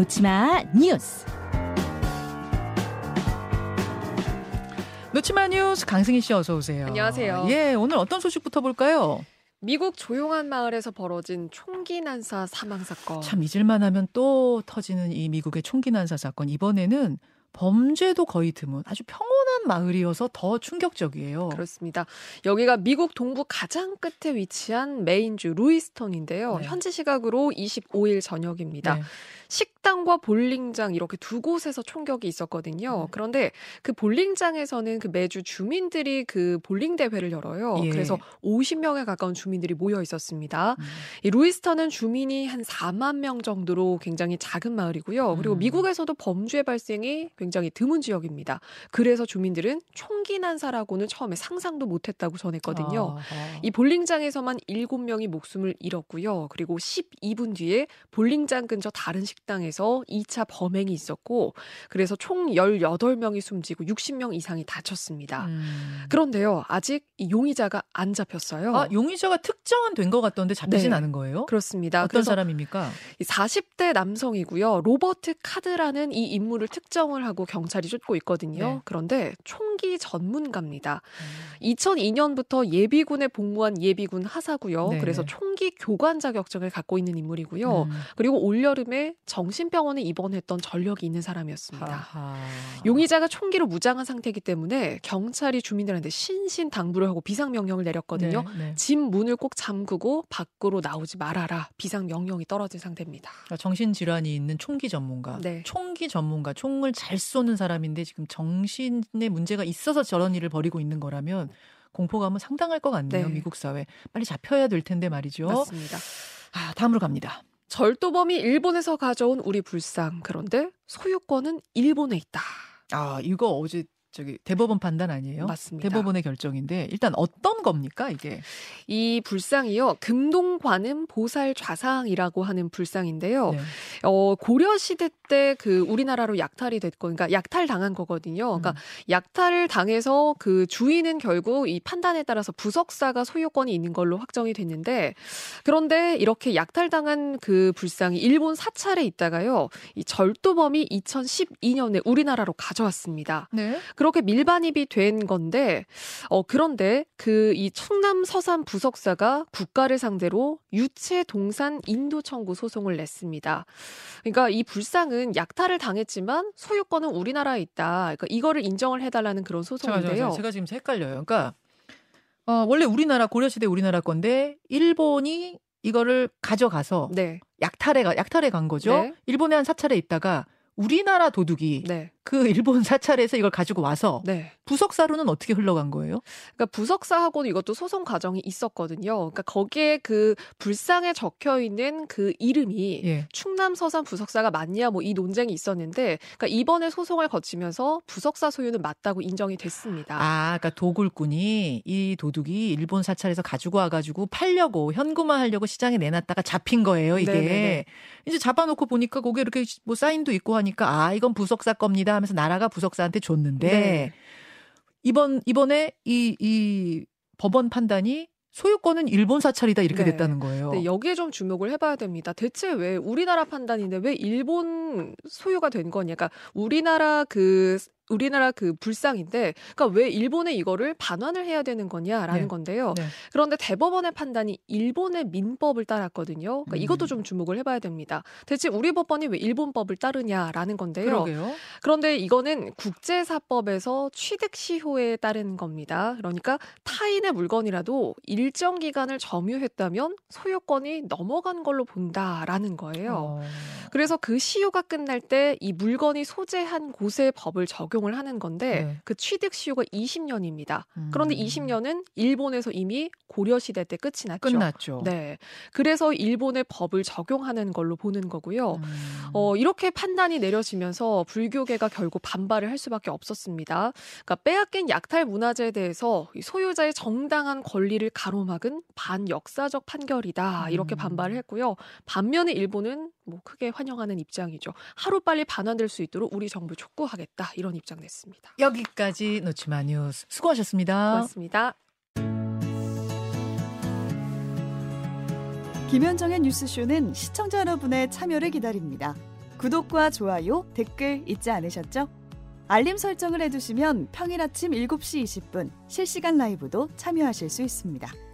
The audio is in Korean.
놓지마 뉴스. 놓지마 뉴스 강승희 씨 어서 오세요. 안녕하세요. 예, 오늘 어떤 소식부터 볼까요? 미국 조용한 마을에서 벌어진 총기 난사 사망 사건. 참 잊을만 하면 또 터지는 이 미국의 총기 난사 사건. 이번에는 범죄도 거의 드문 아주 평온한 마을이어서 더 충격적이에요. 그렇습니다. 여기가 미국 동부 가장 끝에 위치한 메인주 루이스턴인데요. 네. 현지 시각으로 25일 저녁입니다. 네. 식당과 볼링장 이렇게 두 곳에서 총격이 있었거든요. 그런데 그 볼링장에서는 그 매주 주민들이 그 볼링 대회를 열어요. 예. 그래서 50명에 가까운 주민들이 모여 있었습니다. 이 루이스턴은 주민이 한 4만 명 정도로 굉장히 작은 마을이고요. 그리고 미국에서도 범죄 발생이 굉장히 드문 지역입니다. 그래서 주민들은 총기 난사라고는 처음에 상상도 못했다고 전했거든요. 이 볼링장에서만 7명이 목숨을 잃었고요. 그리고 12분 뒤에 볼링장 근처 다른 식당에서 2차 범행이 있었고 그래서 총 18명이 숨지고 60명 이상이 다쳤습니다. 그런데요. 아직 이 용의자가 안 잡혔어요. 아, 용의자가 특정은 된 것 같던데 잡히진 네. 않은 거예요? 그렇습니다. 어떤 사람입니까? 40대 남성이고요. 로버트 카드라는 이 인물을 특정을 하고 경찰이 쫓고 있거든요. 네. 그런데 총기 전문가입니다. 2002년부터 예비군에 복무한 예비군 하사고요. 네. 그래서 총기 교관 자격증을 갖고 있는 인물이고요. 그리고 올여름에 정신병원에 입원했던 전력이 있는 사람이었습니다. 아하. 용의자가 총기로 무장한 상태이기 때문에 경찰이 주민들한테 신신당부를 하고 비상명령을 내렸거든요. 네, 네. 집 문을 꼭 잠그고 밖으로 나오지 말아라. 비상명령이 떨어진 상태입니다. 그러니까 정신질환이 있는 총기 전문가. 네. 총기 전문가. 총을 잘 쏘는 사람인데 지금 정신에 문제가 있어서 저런 일을 벌이고 있는 거라면 공포감은 상당할 것 같네요. 네. 미국 사회. 빨리 잡혀야 될 텐데 말이죠. 맞습니다. 아, 다음으로 갑니다. 절도범이 일본에서 가져온 우리 불상. 그런데 소유권은 일본에 있다. 아, 이거 어제 대법원 판단 아니에요? 맞습니다. 대법원의 결정인데 일단 어떤 겁니까 이게? 이 불상이요. 금동관음 보살 좌상이라고 하는 불상인데요. 네. 고려시대 때 그 우리나라로 약탈이 됐고 그러니까 약탈당한 거거든요. 그러니까 약탈을 당해서 그 주인은 결국 이 판단에 따라서 부석사가 소유권이 있는 걸로 확정이 됐는데 그런데 이렇게 약탈당한 그 불상이 일본 사찰에 있다가요. 이 절도범이 2012년에 우리나라로 가져왔습니다. 네. 그렇게 밀반입이 된 건데 그런데 그 이 충남 서산 부석사가 국가를 상대로 유체 동산 인도 청구 소송을 냈습니다. 그러니까 이 불상은 약탈을 당했지만 소유권은 우리나라에 있다. 그러니까 이거를 인정을 해달라는 그런 소송인데요. 제가 지금 헷갈려요. 그러니까 원래 우리나라 고려시대 우리나라 건데 일본이 이거를 가져가서 네. 약탈에 간 거죠. 네. 일본의 한 사찰에 있다가 우리나라 도둑이 네. 그 일본 사찰에서 이걸 가지고 와서 네. 부석사로는 어떻게 흘러간 거예요? 그러니까 부석사하고는 이것도 소송 과정이 있었거든요. 그러니까 거기에 그 불상에 적혀 있는 그 이름이 예. 충남 서산 부석사가 맞냐 뭐 이 논쟁이 있었는데 그러니까 이번에 소송을 거치면서 부석사 소유는 맞다고 인정이 됐습니다. 아, 그러니까 도굴꾼이 이 도둑이 일본 사찰에서 가지고 와가지고 팔려고 현금화하려고 시장에 내놨다가 잡힌 거예요. 이게 네네네. 이제 잡아놓고 보니까 거기에 이렇게 뭐 사인도 있고 하니까 아 이건 부석사 겁니다. 하면서 나라가 부석사한테 줬는데 네. 이번에 이 법원 판단이 소유권은 일본 사찰이다 이렇게 네. 됐다는 거예요. 네, 여기에 좀 주목을 해봐야 됩니다. 대체 왜 우리나라 판단인데 왜 일본 소유가 된 거냐? 그러니까 우리나라 그 불상인데, 그러니까 왜 일본에 이거를 반환을 해야 되는 거냐라는 네. 건데요. 네. 그런데 대법원의 판단이 일본의 민법을 따랐거든요. 그러니까 이것도 좀 주목을 해봐야 됩니다. 대체 우리 법원이 왜 일본 법을 따르냐라는 건데요. 그러게요. 그런데 이거는 국제사법에서 취득시효에 따른 겁니다. 그러니까 타인의 물건이라도 일정 기간을 점유했다면 소유권이 넘어간 걸로 본다라는 거예요. 그래서 그 시효가 끝날 때 이 물건이 소재한 곳의 법을 적용 을 하는 건데 네. 그 취득 시효가 20년입니다. 그런데 20년은 일본에서 이미 고려시대 때 끝이 났죠. 끝났죠. 네. 그래서 일본의 법을 적용하는 걸로 보는 거고요. 이렇게 판단이 내려지면서 불교계가 결국 반발을 할 수밖에 없었습니다. 그러니까 빼앗긴 약탈 문화재에 대해서 소유자의 정당한 권리를 가로막은 반역사적 판결이다. 이렇게 반발을 했고요. 반면에 일본은 뭐 크게 환영하는 입장이죠. 하루빨리 반환될 수 있도록 우리 정부 촉구하겠다. 이런 입장 냈습니다. 여기까지 놓지마 뉴스 수고하셨습니다. 고맙습니다. 김현정의 뉴스쇼는 시청자 여러분의 참여를 기다립니다. 구독과 좋아요, 댓글 잊지 않으셨죠? 알림 설정을 해두시면 평일 아침 7시 20분 실시간 라이브도 참여하실 수 있습니다.